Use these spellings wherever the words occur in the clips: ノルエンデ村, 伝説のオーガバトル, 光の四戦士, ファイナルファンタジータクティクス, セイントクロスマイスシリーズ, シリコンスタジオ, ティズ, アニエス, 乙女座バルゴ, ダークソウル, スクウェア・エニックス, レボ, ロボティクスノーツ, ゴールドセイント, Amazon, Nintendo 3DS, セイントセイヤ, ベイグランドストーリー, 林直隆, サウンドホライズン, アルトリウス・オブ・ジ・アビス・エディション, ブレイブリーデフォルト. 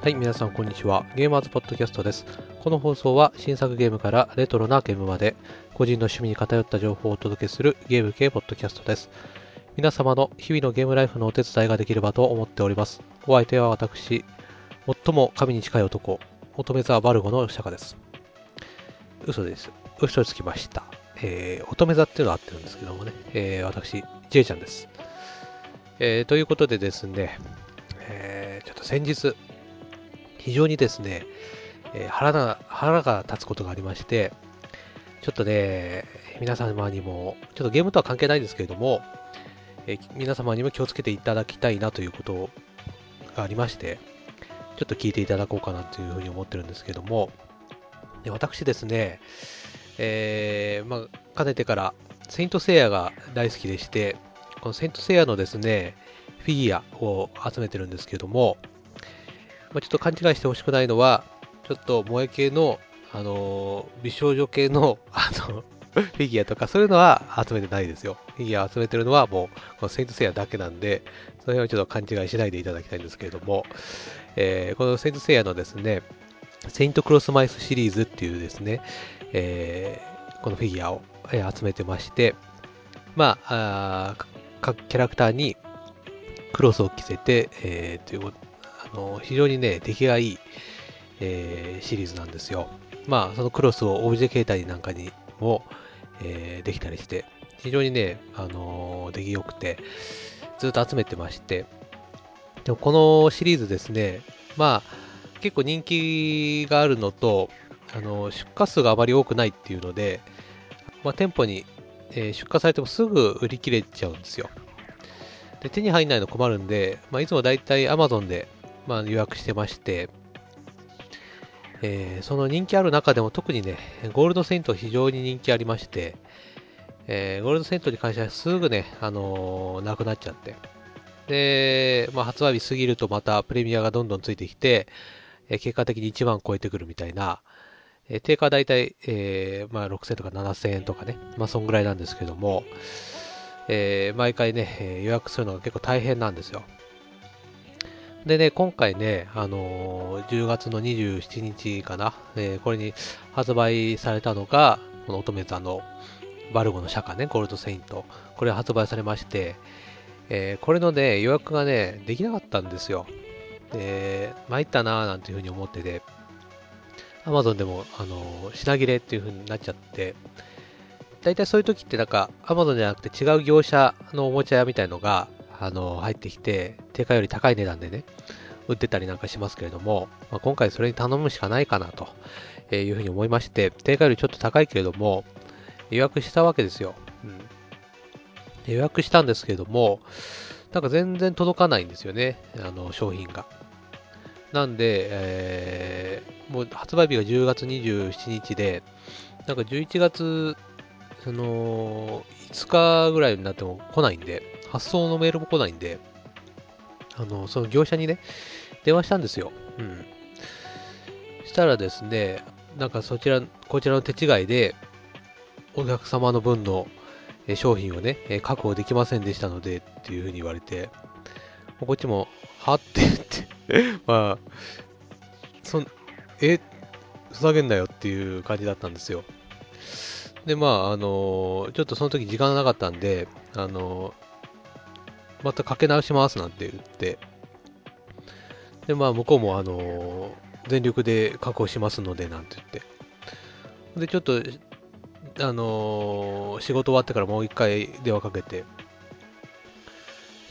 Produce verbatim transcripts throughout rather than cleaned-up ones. はい、皆さんこんにちは。ゲーマーズポッドキャストです。この放送は新作ゲームからレトロなゲームまで個人の趣味に偏った情報をお届けするゲーム系ポッドキャストです。皆様の日々のゲームライフのお手伝いができればと思っております。お相手は私、最も神に近い男、乙女座バルゴの釈迦です。嘘です。嘘つきました。えー、乙女座っていうのは合ってるんですけどもね、えー、私、J ちゃんです。えー、ということでですね、えー、ちょっと先日、非常にですね、えー、腹が、腹が立つことがありまして、ちょっとね、皆様にも、ちょっとゲームとは関係ないんですけれども、えー、皆様にも気をつけていただきたいなということがありまして、ちょっと聞いていただこうかなというふうに思ってるんですけれども、で私ですね、えー、まあ、かねてから、セイントセイヤが大好きでして、このセイントセイヤのですね、フィギュアを集めてるんですけれども、ちょっと勘違いしてほしくないのは、ちょっと萌え系の、あのー、美少女系の、あの、フィギュアとか、そういうのは集めてないですよ。フィギュアを集めてるのはもう、このセイントセイヤだけなんで、その辺はちょっと勘違いしないでいただきたいんですけれども、えー、このセイントセイヤのですね、セイントクロスマイスシリーズっていうですね、えー、このフィギュアを集めてまして、まあ、あ各キャラクターにクロスを着せて、えー、ということで、非常にね、出来がいい、えー、シリーズなんですよ。まあ、そのクロスをオブジェ形態なんかにも、えー、できたりして、非常にね、あのー、出来良くて、ずっと集めてまして、でもこのシリーズですね、まあ、結構人気があるのと、あのー、出荷数があまり多くないっていうので、まあ、店舗に、えー、出荷されてもすぐ売り切れちゃうんですよ。で、手に入んないの困るんで、まあ、いつもだいたい Amazon で、まあ、予約してまして、えー、その人気ある中でも特にね、ゴールドセイント非常に人気ありまして、えー、ゴールドセイントに関してはすぐね、あのー、なくなっちゃって、で、まあ、発売日過ぎるとまたプレミアがどんどんついてきて、えー、結果的にいちまん超えてくるみたいな、えー、定価はだいたい、えーまあ、ろくせんとかななせんえんとかね、まあ、そんぐらいなんですけども、えー、毎回ね、予約するのが結構大変なんですよ。でね、今回ね、あのー、じゅうがつのにじゅうしちにちかな、えー、これに発売されたのが、この乙女座のバルゴの釈迦ね、ゴールドセイント。これ発売されまして、えー、これのね、予約がね、できなかったんですよ。えー、参ったなぁなんていうふうに思ってて、Amazon でも、あのー、品切れっていうふうになっちゃって、だいたいそういう時ってなんか、Amazon じゃなくて違う業者のおもちゃ屋みたいのが、あの入ってきて、定価より高い値段でね、売ってたりなんかしますけれども、まあ、今回それに頼むしかないかなというふうに思いまして、定価よりちょっと高いけれども、予約したわけですよ。うん、で予約したんですけれども、なんか全然届かないんですよね、あの商品が。なんで、えー、もう発売日がじゅうがつにじゅうしちにちで、なんかじゅういちがつ、そのいつかぐらいになっても来ないんで、発送のメールも来ないんで、あの、その業者にね、電話したんですよ。うん。したらですね、なんかそちら、こちらの手違いで、お客様の分の商品をね、確保できませんでしたので、っていうふうに言われて、こっちも、はって言って、まあ、そん、え、ふざけんなよっていう感じだったんですよ。で、まあ、あの、ちょっとその時時間なかったんで、あの、またかけ直しますなんて言って、で、まあ、向こうも、あの、全力で確保しますので、なんて言って。で、ちょっと、あの、仕事終わってからもう一回電話かけて、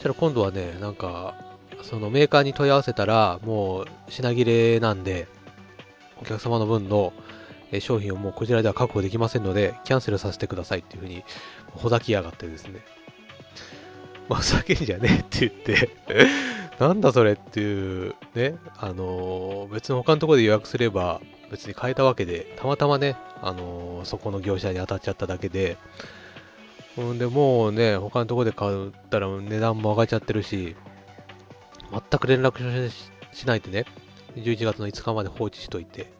そしたら今度はね、なんか、そのメーカーに問い合わせたら、もう品切れなんで、お客様の分の商品をもうこちらでは確保できませんので、キャンセルさせてくださいっていうふうに、ほざきやがってですね。まあ、ふざけんじゃねえって言ってなんだそれっていうね、あのー、別の他のところで予約すれば別に買えたわけで、たまたまね、あのー、そこの業者に当たっちゃっただけで、うんでもうね、他のところで買ったら値段も上がっちゃってるし、全く連絡 し, しないでね、じゅういちがつのいつかまで放置しといて、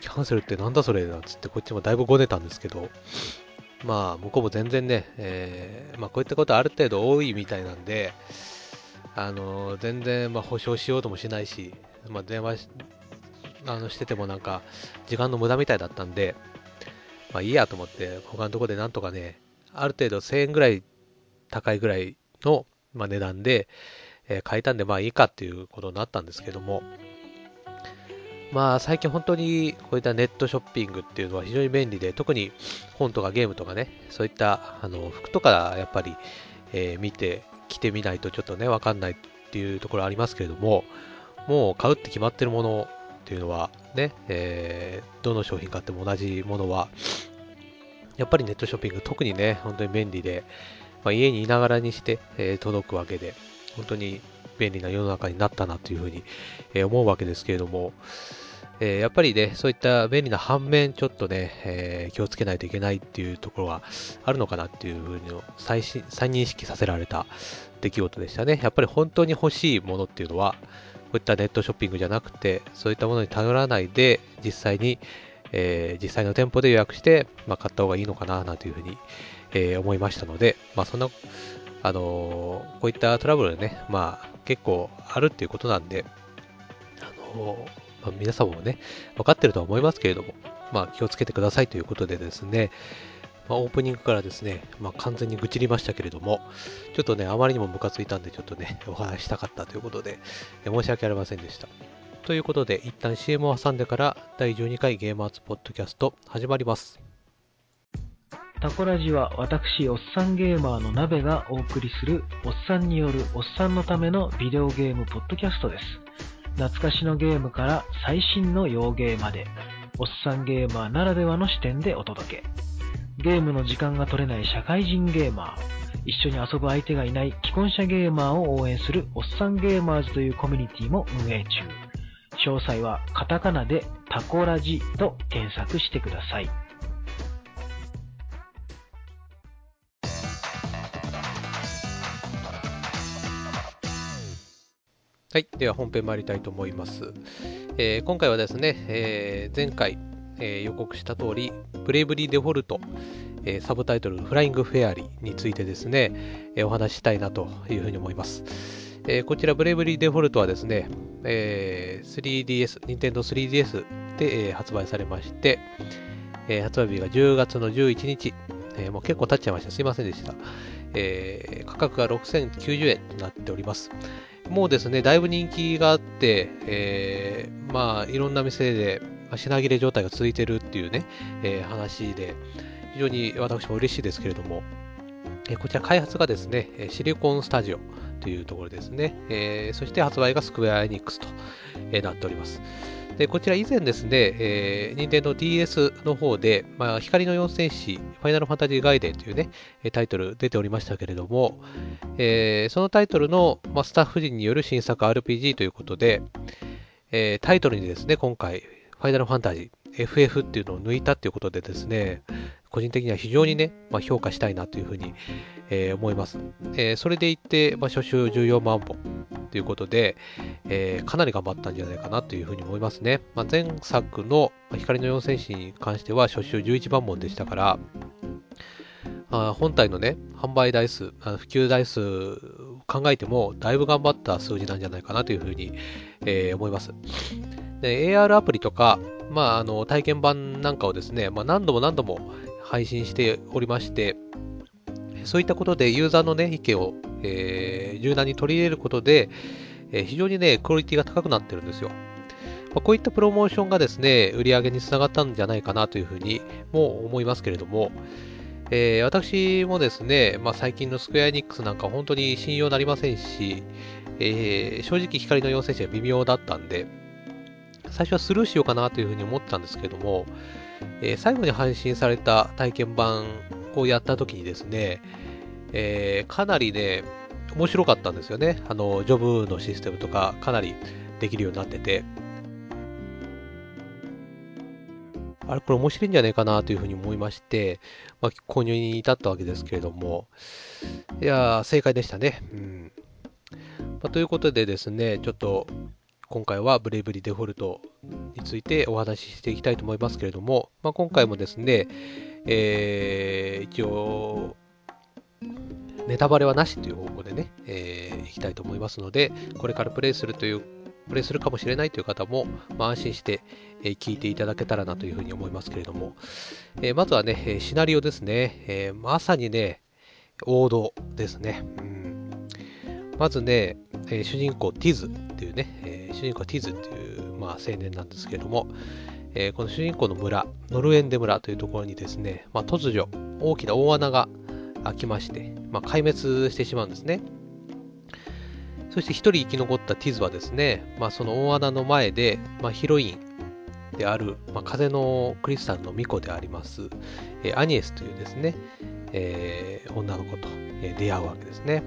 キャンセルってなんだそれなんつって、こっちもだいぶごねたんですけど、まあ向こうも全然ね、えー、まあこういったことある程度多いみたいなんで、あのー、全然まあ保証しようともしないし、まあ、電話 し, あのしててもなんか時間の無駄みたいだったんで、まあいいやと思って他のところでなんとかね、ある程度せんえんぐらい高いぐらいの、まあ、値段で、えー、買えたんでまあいいかっていうことになったんですけども、まあ最近本当にこういったネットショッピングっていうのは非常に便利で、特に本とかゲームとかね、そういったあの服とかやっぱり、えー、見て着てみないとちょっとね分かんないっていうところありますけれども、もう買うって決まってるものっていうのはね、えー、どの商品買っても同じものはやっぱりネットショッピング特にね本当に便利で、まあ、家にいながらにして、えー、届くわけで本当に便利な世の中になったなというふうに、えー、思うわけですけれども、えー、やっぱりねそういった便利な反面ちょっとね、えー、気をつけないといけないっていうところがあるのかなっていうふうに再し、再認識させられた出来事でしたね。やっぱり本当に欲しいものっていうのはこういったネットショッピングじゃなくて、そういったものに頼らないで実際に、えー、実際の店舗で予約して、まあ、買った方がいいのかななんていうふうに、えー、思いましたので、まあそんなあのー、こういったトラブルね、まあ結構あるっていうことなんで、あのーまあ、皆様もね分かってるとは思いますけれども、まあ気をつけてくださいということでですね、まあ、オープニングからですね、まあ、完全に愚痴りましたけれども、ちょっとねあまりにもムカついたんでちょっとねお話したかったということで、申し訳ありませんでしたということで、一旦 シーエム を挟んでからだいじゅうにかいゲーマーズポッドキャスト始まります。タコラジは私おっさんゲーマーの鍋がお送りするおっさんによるおっさんのためのビデオゲームポッドキャストです。懐かしのゲームから最新の洋ゲーまで、おっさんゲーマーならではの視点でお届け。ゲームの時間が取れない社会人ゲーマー、一緒に遊ぶ相手がいない既婚者ゲーマーを応援するおっさんゲーマーズというコミュニティも運営中。詳細はカタカナでタコラジと検索してください。はい、では本編参りたいと思います。えー、今回はですね、えー、前回、えー、予告した通り、ブレイブリーデフォルト、えー、サブタイトルフライングフェアリーについてですね、えー、お話ししたいなというふうに思います。えー、こちらブレイブリーデフォルトはですね、えー、スリーディーエス、Nintendo スリーディーエス で、えー、発売されまして、えー、発売日がじゅうがつのじゅういちにち、えー、もう結構経っちゃいました。すいませんでした。えー、価格がろくせんきゅうじゅうえんとなっております。もうですね、だいぶ人気があって、えー、まあいろんな店で品切れ状態が続いてるっていうね、えー、話で非常に私も嬉しいですけれども、えー、こちら開発がですね、シリコンスタジオというところですね、えー、そして発売がスクエアエニックスと、えー、なっております。でこちら以前ですね、えー、Nintendo ディーエス の方で、まあ、光の四戦士、ファイナルファンタジーガイデンというね、タイトル出ておりましたけれども、えー、そのタイトルの、まあ、スタッフ陣による新作 アールピージー ということで、えー、タイトルにですね、今回、ファイナルファンタジー、エフエフ っていうのを抜いたということでですね、個人的には非常にね、まあ、評価したいなというふうに、えー、思います。えー、それでいて、まあ、初週じゅうよんまんぼん。ということで、えー、かなり頑張ったんじゃないかなというふうに思いますね。まあ、前作の光の四戦士に関しては初週じゅういちまんぼんでしたから、あ本体のね販売台数、あの普及台数考えてもだいぶ頑張った数字なんじゃないかなというふうに、えー、思います。で エーアール アプリとか、まあ、あの体験版なんかをですね、まあ、何度も何度も配信しておりまして、そういったことでユーザーの、ね、意見を、えー、柔軟に取り入れることで、えー、非常に、ね、クオリティが高くなってるんですよ。まあ、こういったプロモーションがですね、売り上げにつながったんじゃないかなというふうにも思いますけれども、えー、私もですね、まあ、最近のスクエアエニックスなんか本当に信用なりませんし、えー、正直光のよんせんしは微妙だったんで、最初はスルーしようかなというふうに思ったんですけども、えー、最後に配信された体験版をやった時にですね、えー、かなりね、面白かったんですよね。あのジョブのシステムとかかなりできるようになってて、あれこれ面白いんじゃないかなというふうに思いまして、まあ、購入に至ったわけですけれども、いやー正解でしたね。うんまあ、ということでですね、ちょっと今回はブレイブリーデフォルトについてお話ししていきたいと思いますけれども、まあ、今回もですね、えー、一応ネタバレはなしという方向でね、えー、いきたいと思いますので、これからプレイするというプレイするかもしれないという方も、まあ、安心して聞いていただけたらなというふうに思いますけれども、えー、まずはね、シナリオですね。えー、まさにね、王道ですね。うん、まずね、えー、主人公ティズっていうね、えー、主人公ティズっていう、まあ、青年なんですけれども、えー、この主人公の村、ノルエンデ村というところにですね、まあ、突如大きな大穴が開きまして、まあ、壊滅してしまうんですね。そして一人生き残ったティズはですね、まあ、その大穴の前で、まあ、ヒロインである、まあ、風のクリスタルの巫女であります、えー、アニエスというですね、えー、女の子と出会うわけですね。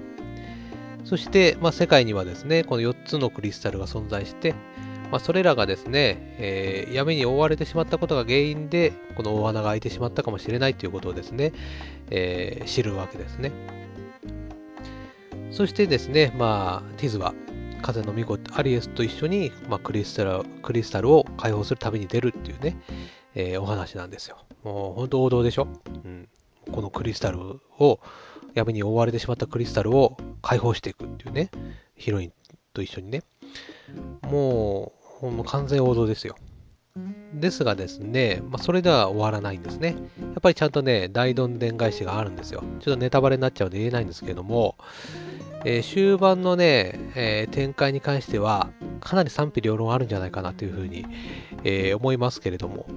そして、まあ、世界にはですね、このよっつのクリスタルが存在して、まあ、それらがですね、えー、闇に覆われてしまったことが原因で、この大穴が開いてしまったかもしれないということをですね、えー、知るわけですね。そしてですね、まあ、ティズは風の巫女アリエスと一緒に、まあ、クリスタル、クリスタルを解放する旅に出るっていうね、えー、お話なんですよ。もう本当王道でしょ、うん、このクリスタルを、闇に覆われてしまったクリスタルを解放していくっていうね、ヒロインと一緒にね。もう、もう完全王道ですよ。ですがですね、まあ、それでは終わらないんですね。やっぱりちゃんとね、大どんでん返しがあるんですよ。ちょっとネタバレになっちゃうので言えないんですけれども、えー、終盤のね、えー、展開に関しては、かなり賛否両論あるんじゃないかなというふうに、えー、思いますけれども、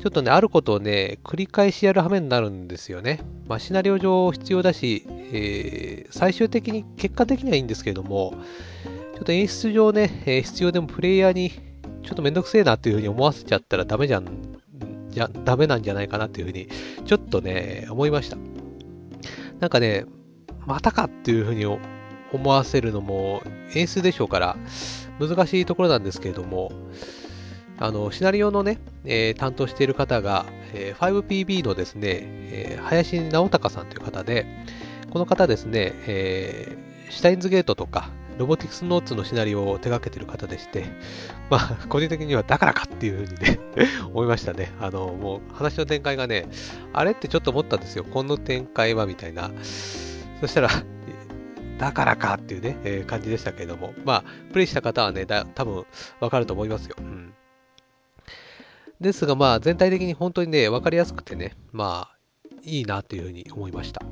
ちょっとね、あることをね、繰り返しやる羽目になるんですよね。まあ、シナリオ上必要だし、えー、最終的に、結果的にはいいんですけれども、ちょっと演出上ね、えー、必要でもプレイヤーに、ちょっとめんどくせえなというふうに思わせちゃったらダメじゃん、じゃ、ダメなんじゃないかなというふうに、ちょっとね、思いました。なんかね、またかっていうふうに思わせるのも演出でしょうから、難しいところなんですけれども、あの、シナリオのね、えー、担当している方が、えー、ファイブピービー のですね、えー、林直隆さんという方で、この方ですね、えー、シュタインズゲートとか、ロボティクスノーツのシナリオを手掛けている方でして、まあ、個人的にはだからかっていうふうにね、思いましたね。あの、もう話の展開がね、あれってちょっと思ったんですよ。この展開はみたいな。そしたら、だからかっていうね、えー、感じでしたけれども、まあ、プレイした方はね、だ多分わかると思いますよ。うん、ですが、まあ、全体的に本当にね、わかりやすくてね、まあ、いいなというふうに思いました。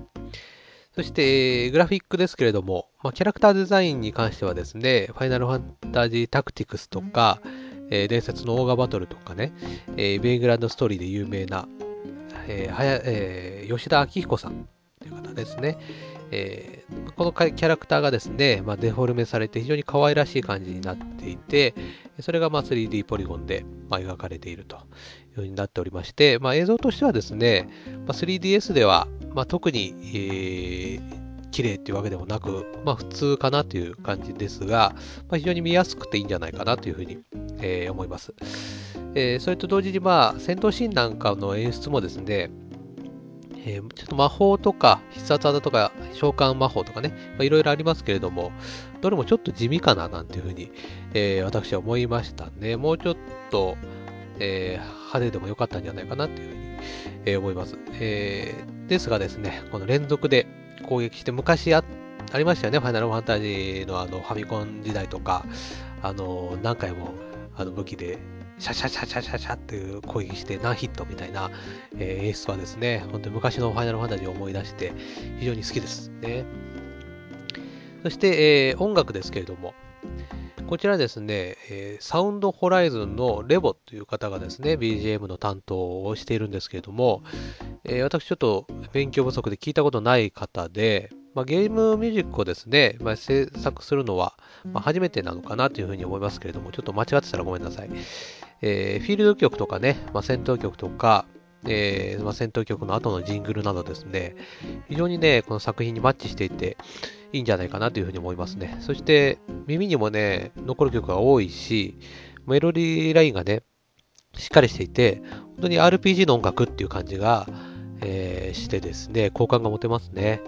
そして、グラフィックですけれども、まあ、キャラクターデザインに関してはですね、ファイナルファンタジータクティクスとか、えー、伝説のオーガバトルとかね、えー、ベイグランドストーリーで有名な、えーはやえー、吉田明彦さんという方ですね。えー、このキャラクターがですね、まあ、デフォルメされて非常に可愛らしい感じになっていて、それがまあ スリーディー ポリゴンでまあ描かれているというふうになっておりまして、まあ、映像としてはですね、まあ、スリーディーエス ではまあ特に、えー、綺麗というわけでもなく、まあ、普通かなという感じですが、まあ、非常に見やすくていいんじゃないかなというふうに、えー、思います。えー、それと同時に、まあ、戦闘シーンなんかの演出もですね、えー、ちょっと魔法とか必殺技とか召喚魔法とかね、いろいろありますけれども、どれもちょっと地味かななんていうふうに、えー、私は思いましたね。もうちょっと、えー、派手でもよかったんじゃないかなっていうふうに、えー、思います。えー、ですがですね、この連続で攻撃して、昔 あ, ありましたよね、ファイナルファンタジー の, あのファミコン時代とか、あの何回もあの武器でシャシャシャシャシャシャっていう攻撃して何ヒットみたいな、えー、演出はですね、本当に昔のファイナルファンタジーを思い出して非常に好きですね。そして、えー、音楽ですけれども、こちらですね、えー、サウンドホライズンのレボという方がですね、ビージーエム の担当をしているんですけれども、えー、私ちょっと勉強不足で聞いたことない方で、まあ、ゲームミュージックをですね、まあ、制作するのは、まあ、初めてなのかなというふうに思いますけれども、ちょっと間違ってたらごめんなさい。えー、フィールド曲とかね、まあ、戦闘曲とか、えーまあ、戦闘曲の後のジングルなどですね、非常にね、この作品にマッチしていていいんじゃないかなというふうに思いますね。そして耳にもね、残る曲が多いし、メロディーラインがね、しっかりしていて、本当に アールピージー の音楽っていう感じが、えー、してですね、好感が持てますね。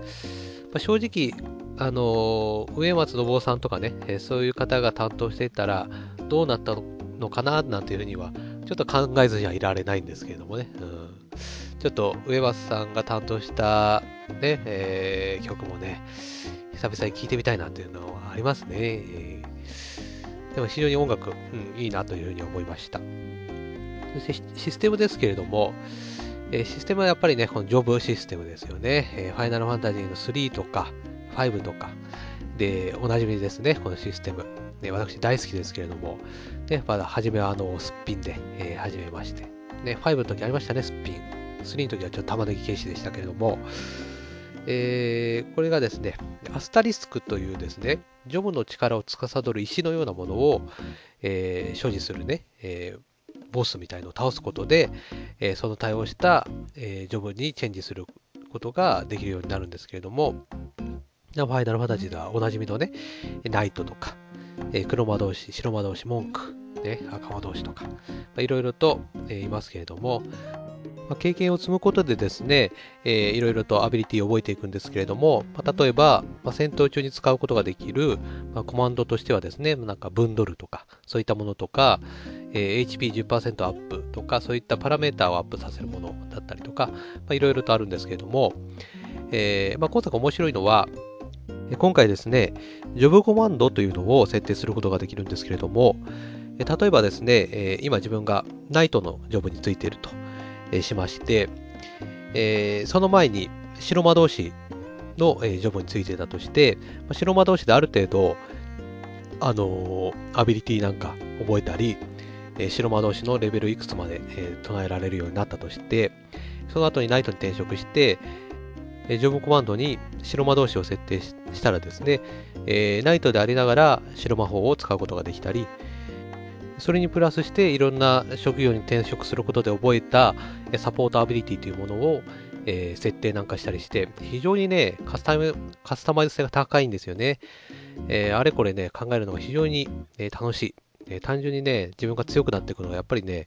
まあ、正直、あのー、植松信夫さんとかね、えー、そういう方が担当していたらどうなったのかななんていうふうにはちょっと考えずにはいられないんですけれどもね、うん、ちょっと植松さんが担当した、ねえー、曲もね、久々に聴いてみたいなというのはありますね。でも非常に音楽、うん、いいなというふうに思いました。そしてシステムですけれども、えー、システムはやっぱりね、このジョブシステムですよね。えー、ファイナルファンタジーのスリーとかファイブとかでおなじみですね、このシステム。ね、私大好きですけれども、ね、まだ初めはあのすっぴんで、えー、始めまして、ね、ファイブの時ありましたね、すっぴん。スリーの時はちょっと玉ねぎ剣士でしたけれども、えー、これがですね、アスタリスクというですね、ジョブの力を司る石のようなものを、えー、所持するね、えー、ボスみたいのを倒すことで、えー、その対応した、えー、ジョブにチェンジすることができるようになるんですけれども、ファイナルファンタジーではおなじみのね、ナイトとか、えー、黒魔導士、白魔導士、モンク、ね、赤魔導士とか、いろいろと、えー、いますけれども、まあ、経験を積むことでですね、いろいろとアビリティを覚えていくんですけれども、まあ、例えば、まあ、戦闘中に使うことができる、まあ、コマンドとしてはですね、なんかブンドルとか、そういったものとか、えー、エイチピーじゅっパーセント アップとか、そういったパラメータをアップさせるものだったりとか、いろいろとあるんですけれども、えーまあ、今作面白いのは、今回ですね、ジョブコマンドというのを設定することができるんですけれども、例えばですね、今自分がナイトのジョブについているとしまして、その前に白魔導士のジョブについていたとして、白魔導士である程度、あの、アビリティなんか覚えたり、白魔導士のレベルいくつまで唱えられるようになったとして、その後にナイトに転職して、ジョブコマンドに白魔導士を設定したらですね、えー、ナイトでありながら白魔法を使うことができたり、それにプラスしていろんな職業に転職することで覚えたサポートアビリティというものを、えー、設定なんかしたりして、非常にね、カスタム、カスタマイズ性が高いんですよね。えー、あれこれね、考えるのが非常に、えー、楽しい、えー。単純にね、自分が強くなっていくのがやっぱりね、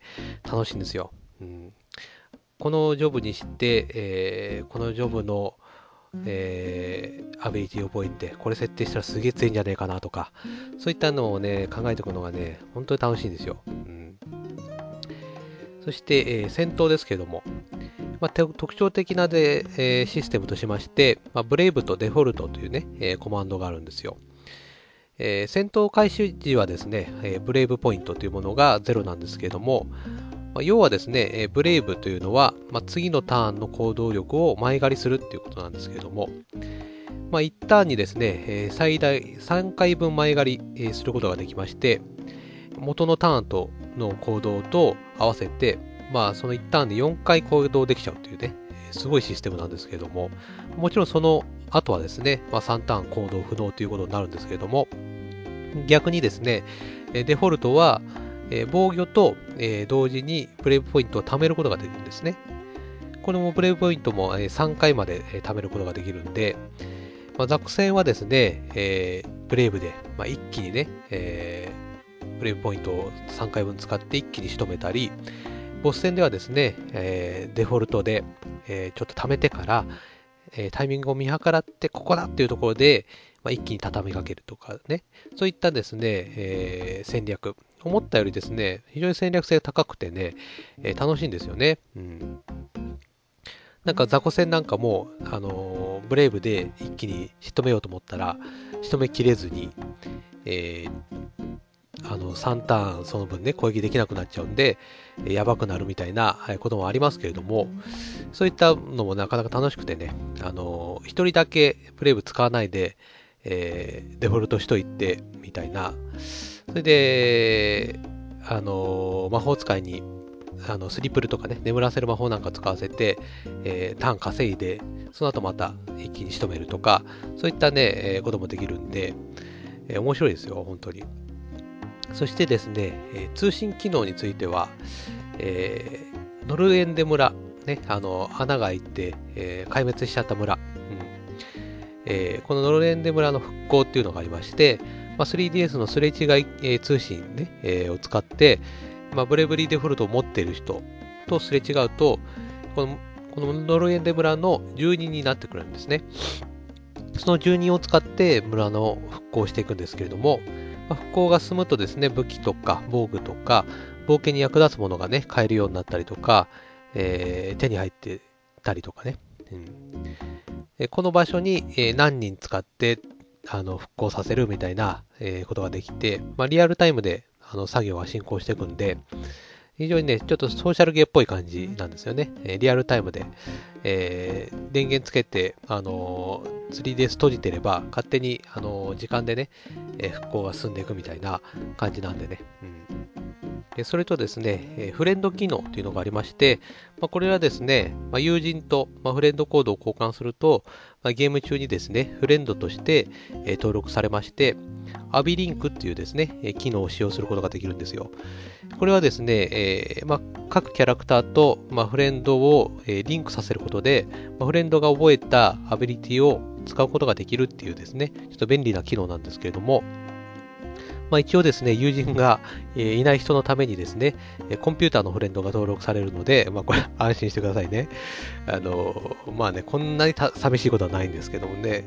楽しいんですよ。うんこのジョブにして、えー、このジョブの、えー、アビリティを覚えて、これ設定したらすげえ強いんじゃねえかなとか、そういったのをね、考えていくのがね、本当に楽しいんですよ。うん、そして、えー、戦闘ですけれども、まあ、特徴的なで、えー、システムとしまして、まあ、ブレイブとデフォルトというね、えー、コマンドがあるんですよ。えー、戦闘開始時はですね、えー、ブレイブポイントというものがゼロなんですけれども、要はですね、ブレイブというのは、まあ、次のターンの行動力を前借りするっていうことなんですけれども、まあ、いちターンにですね、最大さんかいぶん前借りすることができまして、元のターンとの行動と合わせて、まあ、そのいちターンでよんかい行動できちゃうというね、すごいシステムなんですけれども、もちろんその後はですね、まあ、さんターン行動不能ということになるんですけれども、逆にですね、デフォルトは、えー、防御と、えー、同時にブレイブポイントを貯めることができるんですね。これもブレイブポイントも、えー、さんかいまで、えー、貯めることができるんで、まあ、ザク戦はですね、えー、ブレイブで、まあ、一気にね、えー、ブレイブポイントをさんかいぶん使って一気に仕留めたり、ボス戦ではですね、えー、デフォルトで、えー、ちょっと貯めてから、えー、タイミングを見計らってここだっていうところで、まあ、一気に畳みかけるとかね、そういったですね、えー、戦略、思ったよりですね、非常に戦略性が高くてね、えー、楽しいんですよね。うん、なんか雑魚戦なんかも、あのー、ブレイブで一気に仕留めようと思ったら、仕留めきれずに、えー、あのさんターンその分ね、攻撃できなくなっちゃうんで、えー、やばくなるみたいなこともありますけれども、そういったのもなかなか楽しくてね、あのー、一人だけブレイブ使わないで、えー、デフォルトしといてみたいな、それで、あのー、魔法使いにあのスリプルとかね、眠らせる魔法なんか使わせて、えー、ターン稼いで、その後また一気に仕留めるとか、そういったね、えー、こともできるんで、えー、面白いですよ、本当に。そしてですね、えー、通信機能については、えー、ノルエンデ村、ね、あの穴が開いて、えー、壊滅しちゃった村、うんえー、このノロレンデ村の復興っていうのがありまして、まあ、スリーディーエス のすれ違い、えー、通信、ねえー、を使って、まあ、ブレイブリーデフォルトを持っている人とすれ違うとこの、このノロレンデ村の住人になってくるんですね。その住人を使って村の復興をしていくんですけれども、まあ、復興が進むとですね、武器とか防具とか冒険に役立つものがね、買えるようになったりとか、えー、手に入ってたりとかね、うん、えこの場所に、えー、何人使ってあの復興させるみたいな、えー、ことができて、まあ、リアルタイムであの作業が進行していくんで、非常にね、ちょっとソーシャルゲーっぽい感じなんですよね。えー、リアルタイムで、えー、電源つけて、あのー、スリーディーエス 閉じてれば、勝手に、あのー、時間でね、えー、復興が進んでいくみたいな感じなんでね。うん、でそれとですね、えー、フレンド機能というのがありまして、まあ、これはですね、まあ、友人と、まあ、フレンドコードを交換すると、まあ、ゲーム中にですね、フレンドとして、えー、登録されまして、アビリンクっていうですね、えー、機能を使用することができるんですよ。これはですね、えーえーまあ、各キャラクターと、まあ、フレンドを、えー、リンクさせることで、まあ、フレンドが覚えたアビリティを使うことができるっていうですね、ちょっと便利な機能なんですけれども、まあ、一応ですね、友人が、えー、いない人のためにですね、コンピューターのフレンドが登録されるので、まあ、これ安心してくださいね。あのまあね、こんなに寂しいことはないんですけどもね。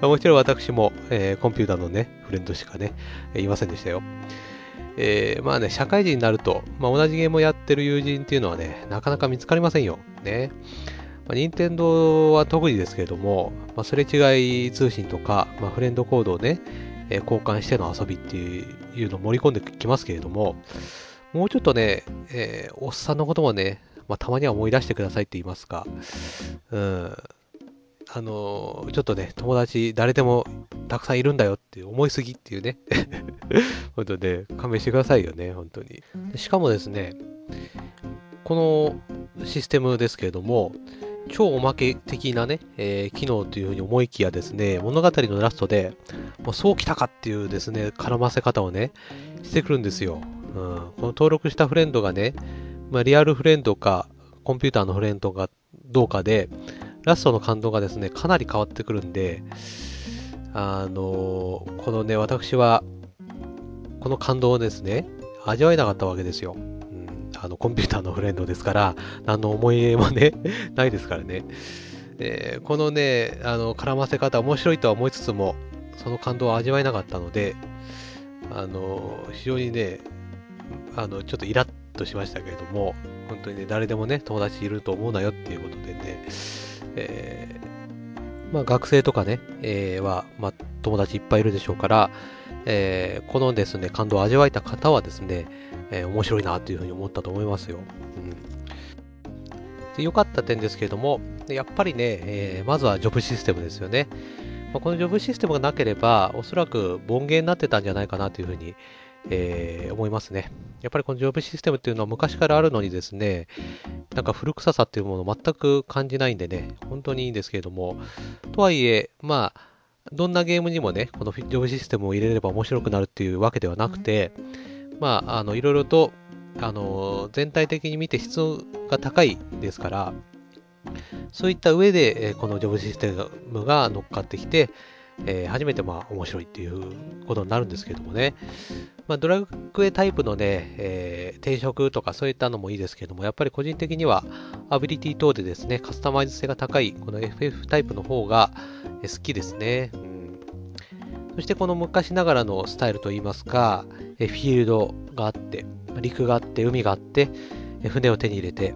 まあもちろん私も、えー、コンピューターのね、フレンドしかね、いませんでしたよ。えー、まあね、社会人になると、まあ、同じゲームをやってる友人っていうのはね、なかなか見つかりませんよ。ね。まあ、任天堂は特にですけれども、まあ、すれ違い通信とか、まあ、フレンドコードをね、えー、交換しての遊びっていうのを盛り込んできますけれども、もうちょっとね、えー、おっさんのこともね、まあ、たまには思い出してくださいって言いますか、うん、あのー、ちょっとね、友達誰でもたくさんいるんだよって思いすぎっていうね。本当ね、勘弁してくださいよね、本当に。しかもですね、このシステムですけれども、超おまけ的なね、えー、機能というふうに思いきやですね、物語のラストで、もうそうきたかっていうですね、絡ませ方をね、してくるんですよ。うん、この登録したフレンドがね、まあ、リアルフレンドか、コンピューターのフレンドかどうかで、ラストの感動がですね、かなり変わってくるんで、あのー、このね、私は、この感動をですね、味わえなかったわけですよ。うん、あの、コンピューターのフレンドですから、何の思い入れもね、ないですからね。えー、このね、あの、絡ませ方、面白いとは思いつつも、その感動を味わえなかったので、あのー、非常にね、あの、ちょっとイラッとしましたけれども、本当にね、誰でもね、友達いると思うなよっていうことでね、えーまあ、学生とかね、えー、は、まあ、友達いっぱいいるでしょうから、えー、このですね、感動を味わえた方はですね、えー、面白いなというふうに思ったと思いますよ。うん、で、良かった点ですけれども、やっぱりね、えー、まずはジョブシステムですよね。まあ、このジョブシステムがなければ、おそらくボンゲーになってたんじゃないかなというふうに、えー、思いますね。やっぱりこのジョブシステムっていうのは昔からあるのにですね、なんか古臭さっていうものを全く感じないんでね、本当にいいんですけれども、とはいえ、まあ、どんなゲームにもね、このジョブシステムを入れれば面白くなるっていうわけではなくて、まあ、あの、いろいろと、あの、全体的に見て質が高いですから、そういった上で、このジョブシステムが乗っかってきて、えー、初めてまあ面白いっていうことになるんですけどもね、まあ、ドラクエタイプのね、えー、転職とかそういったのもいいですけども、やっぱり個人的にはアビリティ等でですね、カスタマイズ性が高いこの エフエフ タイプの方が好きですね。うん、そしてこの昔ながらのスタイルといいますか、フィールドがあって陸があって海があって船を手に入れて、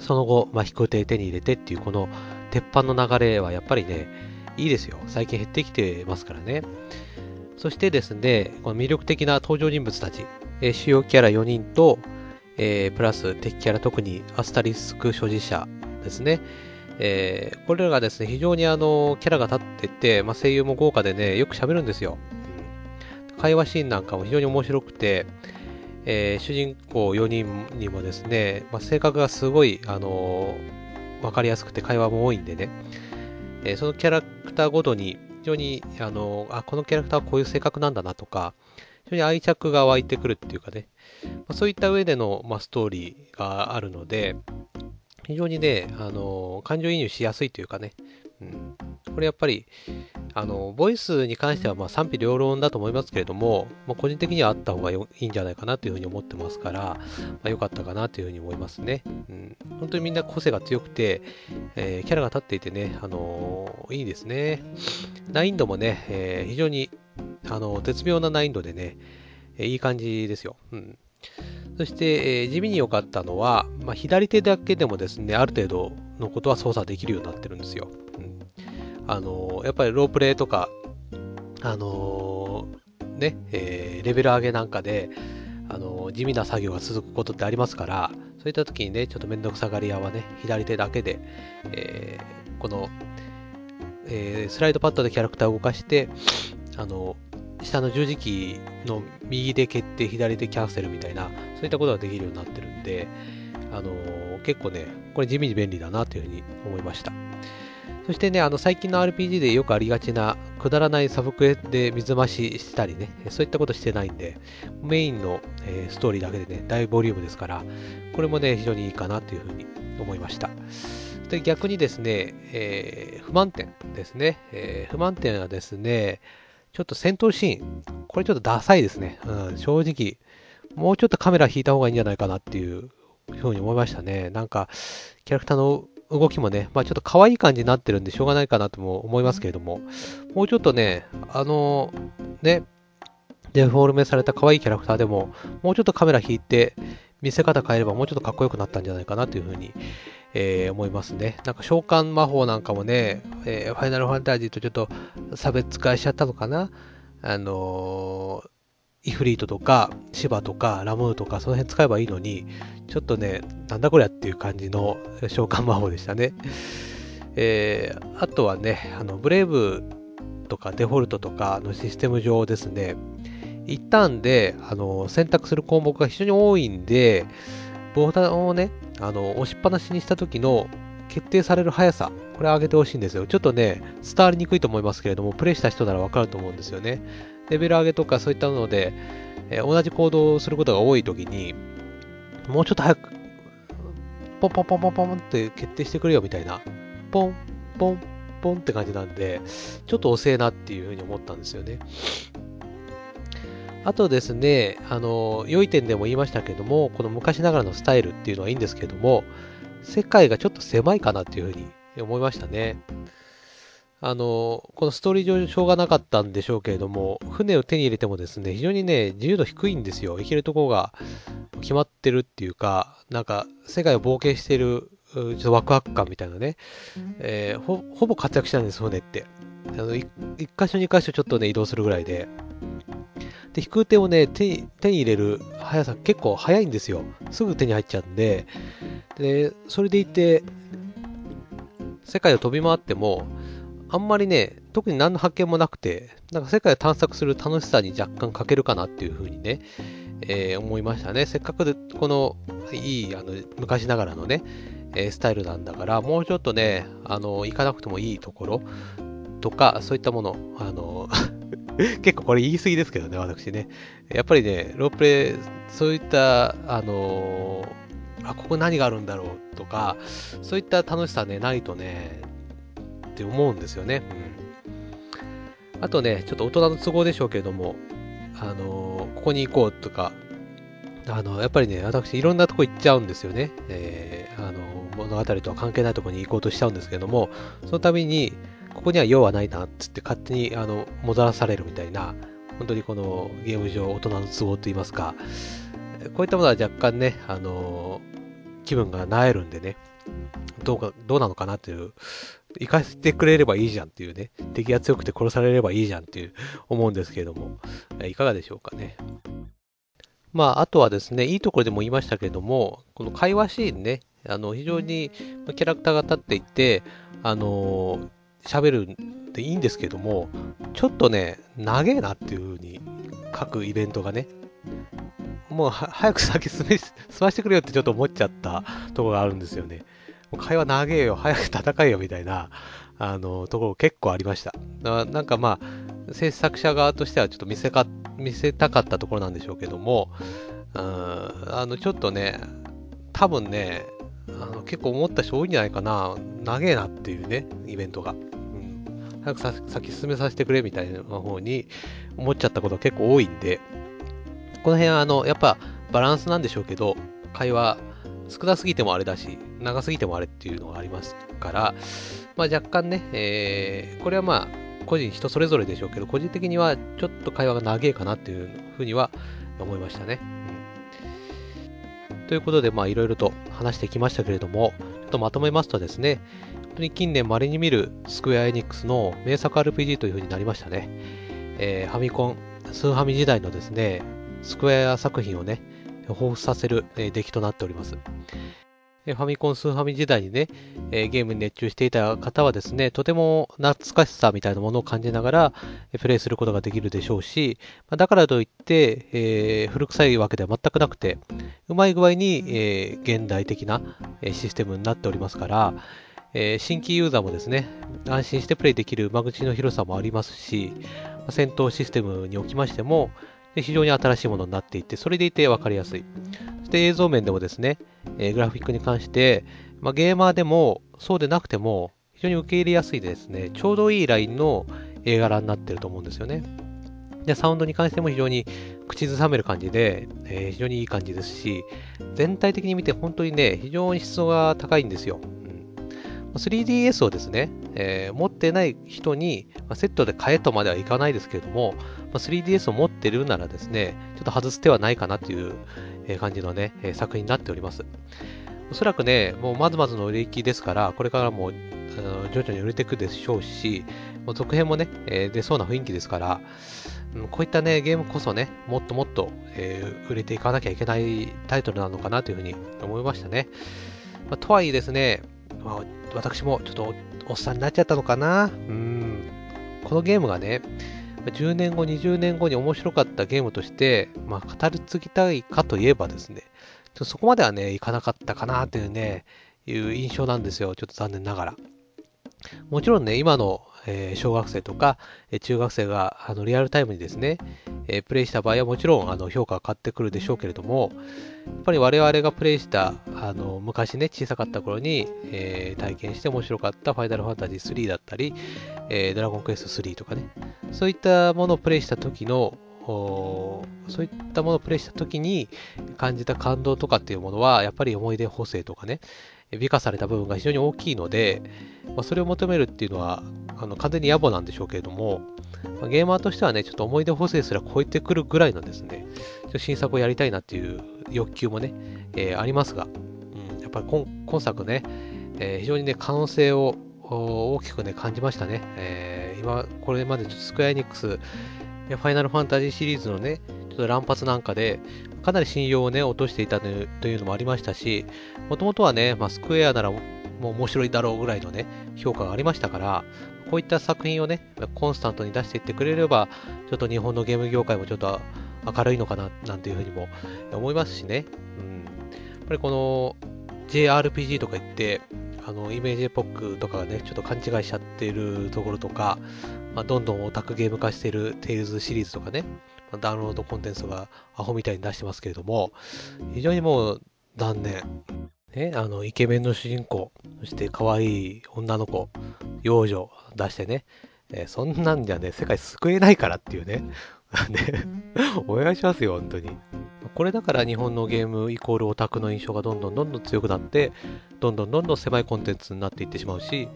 その後、まあ、飛行艇手に入れてっていうこの鉄板の流れはやっぱりね、いいですよ。最近減ってきてますからね。そしてですね、この魅力的な登場人物たち、えー、主要キャラよにんと、えー、プラス敵キャラ、特にアスタリスク所持者ですね、えー、これらがですね、非常にあのキャラが立ってて、まあ、声優も豪華でね、よく喋るんですよ。うん、会話シーンなんかも非常に面白くて、えー、主人公よにんにもですね、まあ、性格がすごい、あのー、分かりやすくて会話も多いんでね、えー、そのキャラクターごとに非常にあのあこのキャラクターはこういう性格なんだなとか、非常に愛着が湧いてくるっていうかね、まあ、そういった上での、まあ、ストーリーがあるので、非常にね、あのー、感情移入しやすいというかね、うん、これやっぱり、あのー、ボイスに関してはまあ賛否両論だと思いますけれども、まあ、個人的にはあった方がよいいんじゃないかなというふうに思ってますから、まあ、よかったかなというふうに思いますね。うん、本当にみんな個性が強くて、えー、キャラが立っていてね、あのー、いいですね。難易度もね、えー、非常にあの絶妙な難易度でね、えー、いい感じですよ。うん、そして、えー、地味に良かったのは、まあ、左手だけでもですね、ある程度のことは操作できるようになってるんですよ。うん、あのー、やっぱりロープレイとか、あのー、ね、えー、レベル上げなんかで、あのー、地味な作業が続くことってありますから、そういった時にね、ちょっとめんどくさがり屋はね、左手だけで、えー、この、えー、スライドパッドでキャラクターを動かして、あの下の十字キーの右で決定、左でキャンセルみたいな、そういったことができるようになってるんで、あの結構ね、これ地味に便利だなというふうに思いました。そしてね、あの最近の アールピージー でよくありがちな、くだらないサブクエで水増ししたりね、そういったことしてないんで、メインの、えー、ストーリーだけでね、大ボリュームですから、これもね、非常にいいかなというふうに思いました。で逆にですね、えー、不満点ですね、えー。不満点はですね、ちょっと戦闘シーン、これちょっとダサいですね。うん、正直、もうちょっとカメラ引いた方がいいんじゃないかなっていうふうに思いましたね。なんか、キャラクターの動きもね、まあちょっと可愛い感じになってるんでしょうがないかなとも思いますけれども、もうちょっとね、あの、ね、デフォルメされた可愛いキャラクターでも、もうちょっとカメラ引いて、見せ方変えればもうちょっとかっこよくなったんじゃないかなというふうに、えー、思いますね。なんか召喚魔法なんかもね、えー、ファイナルファンタジーとちょっと差別化しちゃったのかな。あのー、イフリートとかシバとかラムーとかその辺使えばいいのに、ちょっとね、なんだこりゃっていう感じの召喚魔法でしたね。えー、あとはね、あのブレイブとかデフォルトとかのシステム上ですね、一旦であの選択する項目が非常に多いんで、ボタンをね、あの押しっぱなしにした時の決定される速さ、これ上げてほしいんですよ。ちょっとね、伝わりにくいと思いますけれども、プレイした人ならわかると思うんですよね。レベル上げとかそういったので、えー、同じ行動をすることが多い時に、もうちょっと早くポンポンポンポンポンって決定してくれよみたいな、ポンポンポンって感じなんで、ちょっと遅えなっていうふうに思ったんですよね。あとですね、あの、良い点でも言いましたけども、この昔ながらのスタイルっていうのはいいんですけども、世界がちょっと狭いかなっていうふうに思いましたね。あの、このストーリー上しょうがなかったんでしょうけれども、船を手に入れてもですね、非常にね、自由度低いんですよ。行けるところが決まってるっていうか、なんか、世界を冒険している、ちょっとワクワク感みたいなね、えー、ほ, ほぼ活躍しないんです、船って。あの、一箇所二箇所ちょっとね、移動するぐらいで。で飛空艇をね、手、手に入れる速さ結構速いんですよ。すぐ手に入っちゃうんで、でそれでいて、世界を飛び回っても、あんまりね、特に何の発見もなくて、なんか世界を探索する楽しさに若干欠けるかなっていうふうにね、えー、思いましたね。せっかくでこのいいあの昔ながらのね、えー、スタイルなんだから、もうちょっとね、あの行かなくてもいいところとか、そういったもの、あの結構これ言い過ぎですけどね、私ね。やっぱりね、ロープレイ、そういった、あのー、あ、ここ何があるんだろうとか、そういった楽しさね、ないとね、って思うんですよね。うん、あとね、ちょっと大人の都合でしょうけれども、あのー、ここに行こうとか、あのー、やっぱりね、私いろんなとこ行っちゃうんですよね。えー、あのー、物語とは関係ないとこに行こうとしちゃうんですけれども、そのたびに、ここには用はないなっつって勝手にあのもたらされるみたいな、本当にこのゲーム上大人の都合といいますか、こういったものは若干ね、あのー、気分が萎えるんでね、どうか、どうなのかなっていう、生かしてくれればいいじゃんっていうね、敵が強くて殺されればいいじゃんっていう思うんですけれども、いかがでしょうかね。まあ、あとはですね、いいところでも言いましたけれども、この会話シーンね、あの非常にキャラクターが立っていて、あのー喋るんでいいんですけども、ちょっとね、長えなっていう風に各イベントがね、もう早く先済ましてくれよってちょっと思っちゃったところがあるんですよね。もう会話長えよ、早く戦えよみたいな、あのところ結構ありました。な, なんかまあ、制作者側としてはちょっと見せか、見せたかったところなんでしょうけども、うん、あのちょっとね、多分ね、あの結構思った人多いんじゃないかな、長えなっていうね、イベントが。うん、早くさ先進めさせてくれみたいな方に思っちゃったことが結構多いんで、この辺はあのやっぱバランスなんでしょうけど、会話少なすぎてもあれだし、長すぎてもあれっていうのがありますから、まあ、若干ね、えー、これはまあ個人人それぞれでしょうけど、個人的にはちょっと会話が長えかなっていうふうには思いましたね。ということで、まあいろいろと話してきましたけれども、ちょっとまとめますとですね、本当に近年稀に見るスクウェア・エニックスの名作 アールピージー というふうになりましたね。えー、ファミコン、スーファミ時代のですね、スクウェア作品をね、彷彿させる、えー、出来となっております。えー、ファミコン、スーファミ時代にね、えー、ゲームに熱中していた方はですね、とても懐かしさみたいなものを感じながら、えー、プレイすることができるでしょうし、まあ、だからといって、えー、古臭いわけでは全くなくて、うまい具合に、えー、現代的な、えー、システムになっておりますから、えー、新規ユーザーもですね、安心してプレイできる間口の広さもありますし、まあ、戦闘システムにおきましても、で非常に新しいものになっていて、それでいて分かりやすい。そして映像面でもですね、えー、グラフィックに関して、まあ、ゲーマーでもそうでなくても非常に受け入れやすいですね、ちょうどいいラインの絵柄になっていると思うんですよね。でサウンドに関しても非常に口ずさめる感じで、えー、非常にいい感じですし、全体的に見て本当にね、非常に質が高いんですよ。うん、スリーディーエス をですね、えー、持ってない人に、まあ、セットで買えとまではいかないですけれども、まあ、スリーディーエス を持ってるならですね、ちょっと外す手はないかなという感じのね、作品になっております。おそらくね、もうまずまずの売れ行きですから、これからも徐々に売れていくでしょうし、もう続編もね、出そうな雰囲気ですから、こういったね、ゲームこそね、もっともっと売れていかなきゃいけないタイトルなのかなというふうに思いましたね。まあ、とはいえですね、まあ、私もちょっとおっさんになっちゃったのかな。うん、このゲームがね、じゅうねんご、にじゅうねんごに面白かったゲームとして、まあ、語り継ぎたいかといえばですね、ちょっとそこまではね、いかなかったかなというね、いう印象なんですよ。ちょっと残念ながら。もちろんね、今の、えー、小学生とか、えー、中学生があのリアルタイムにですね、えー、プレイした場合はもちろんあの評価が変わってくるでしょうけれども、やっぱり我々がプレイしたあの昔ね、小さかった頃に、えー、体験して面白かったファイナルファンタジースリーだったり、えー、ドラゴンクエストスリーとかね、そういったものをプレイした時のそういったものをプレイした時に感じた感動とかっていうものは、やっぱり思い出補正とかね、美化された部分が非常に大きいので、まあ、それを求めるっていうのはあの完全に野暮なんでしょうけれども、まあ、ゲーマーとしてはね、ちょっと思い出補正すら超えてくるぐらいのですね、ちょっと新作をやりたいなっていう欲求もね、えー、ありますが、うん、やっぱり 今, 今作ね、えー、非常にね、可能性を大きくね、感じましたね。えー、今、これまでちょっとスクエアエニックス、ファイナルファンタジーシリーズのね、ちょっと乱発なんかで、かなり信用をね、落としていたというのもありましたし、もともとはね、まあ、スクエアならもう面白いだろうぐらいのね、評価がありましたから、こういった作品をね、コンスタントに出していってくれれば、ちょっと日本のゲーム業界もちょっと明るいのかな、なんていうふうにも思いますしね。うん、やっぱりこの ジェイアールピージー とか言って、あのイメージエポックとかがね、ちょっと勘違いしちゃっているところとか、まあ、どんどんオタクゲーム化しているテイルズシリーズとかね、ダウンロードコンテンツがアホみたいに出してますけれども、非常にもう残念。ね、あのイケメンの主人公、そして可愛い女の子、幼女出してね、えー、そんなんじゃね、世界救えないからっていうね、お願いしますよ、本当に。これだから日本のゲームイコールオタクの印象がどんどんどんどん強くなって、どんどんどんどん狭いコンテンツになっていってしまうし、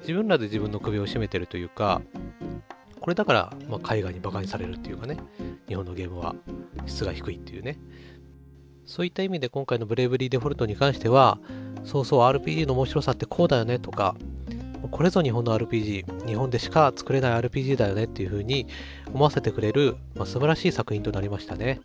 自分らで自分の首を絞めてるというか、これだから、まあ、海外にバカにされるっていうかね、日本のゲームは質が低いっていうね。そういった意味で今回のブレイブリーデフォルトに関しては、そうそう アールピージー の面白さってこうだよねとか、これぞ日本の アールピージー、日本でしか作れない アールピージー だよねっていう風に思わせてくれる、まあ、素晴らしい作品となりましたね。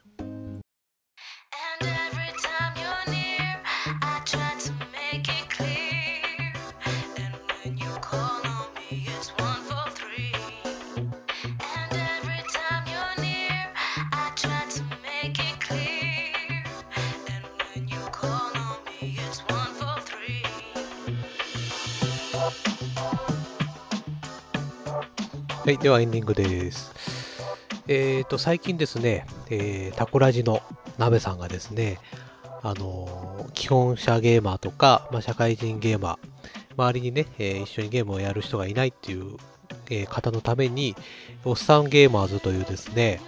はい、ではエンディングです。えーと、最近ですね、えー、タコラジのなべさんがですね、あのー、基本者ゲーマーとか、まあ、社会人ゲーマー、周りにね、えー、一緒にゲームをやる人がいないっていう、えー、方のために、おっさんゲーマーズというですね、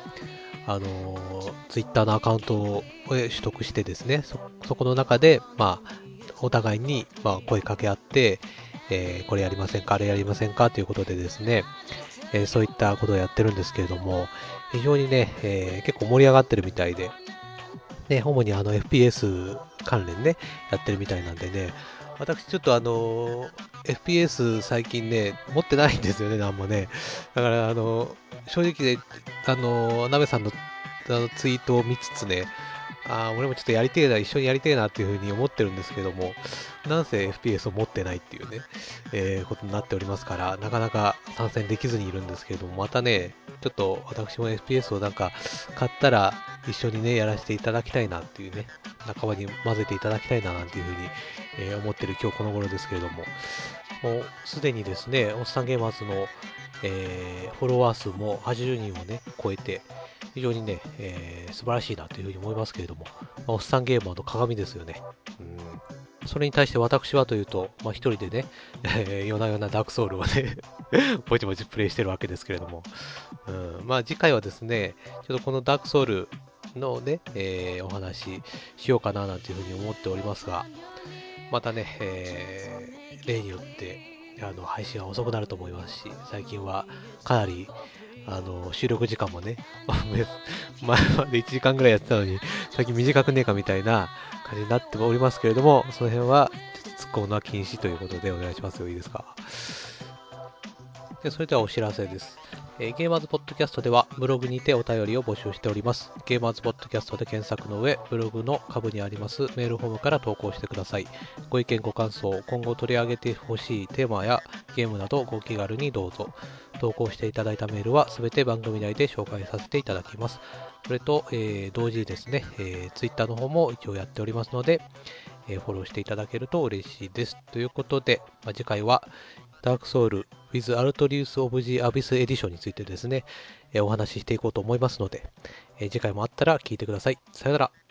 あのー、ツイッターのアカウントを取得してですね、そ、そこの中で、まあ、お互いに、まあ、声かけ合って、えー、これやりませんか、あれやりませんかということでですね、えー、そういったことをやってるんですけれども、非常にね、えー、結構盛り上がってるみたいで、ね、主にあの エフピーエス 関連ね、やってるみたいなんでね、私ちょっとあのー、エフピーエス 最近ね、持ってないんですよね、なんもね。だからあのー、正直ね、あのー、なべさんのあのツイートを見つつね、あ俺もちょっとやりてえな、一緒にやりてえなっていうふうに思ってるんですけども、なんせ エフピーエス を持ってないっていうね、えー、ことになっておりますから、なかなか参戦できずにいるんですけれども、またね、ちょっと私も エフピーエス をなんか買ったら一緒にね、やらせていただきたいなっていうね、仲間に混ぜていただきたいななんていうふうに、えー、思ってる今日この頃ですけれども、もうすでにですね、おっさんゲーマーズの、えー、フォロワー数もはちじゅうにんをね、超えて、非常にね、えー、素晴らしいなというふうに思いますけれども、まあ、おっさんゲーマーの鏡ですよね。うん、それに対して私はというと、まあ、一人でね、えー、夜な夜なダークソウルをねぼちぼちプレイしてるわけですけれども、うん、まあ次回はですね、ちょっとこのダークソウルのね、えー、お話しようかななんていうふうに思っておりますが、またね、えー、例によってあの配信は遅くなると思いますし、最近はかなりあの収録時間もね、前までいちじかんぐらいやってたのに、最近短くねえかみたいな感じになっておりますけれども、その辺は突っ込むのは禁止ということでお願いしますよ、いいですか。でそれではお知らせです。えー、ゲーマーズポッドキャストではブログにてお便りを募集しております。ゲーマーズポッドキャストで検索の上、ブログの下部にありますメールフォームから投稿してください。ご意見ご感想、今後取り上げてほしいテーマやゲームなどご気軽にどうぞ。投稿していただいたメールはすべて番組内で紹介させていただきます。それと、えー、同時にですね、えー、Twitter の方も一応やっておりますので、えー、フォローしていただけると嬉しいです。ということで、まあ、次回はダークソウル with アルトリウス・オブ・ジ・アビス・エディションについてですね、えー、お話ししていこうと思いますので、えー、次回もあったら聞いてください。さよなら。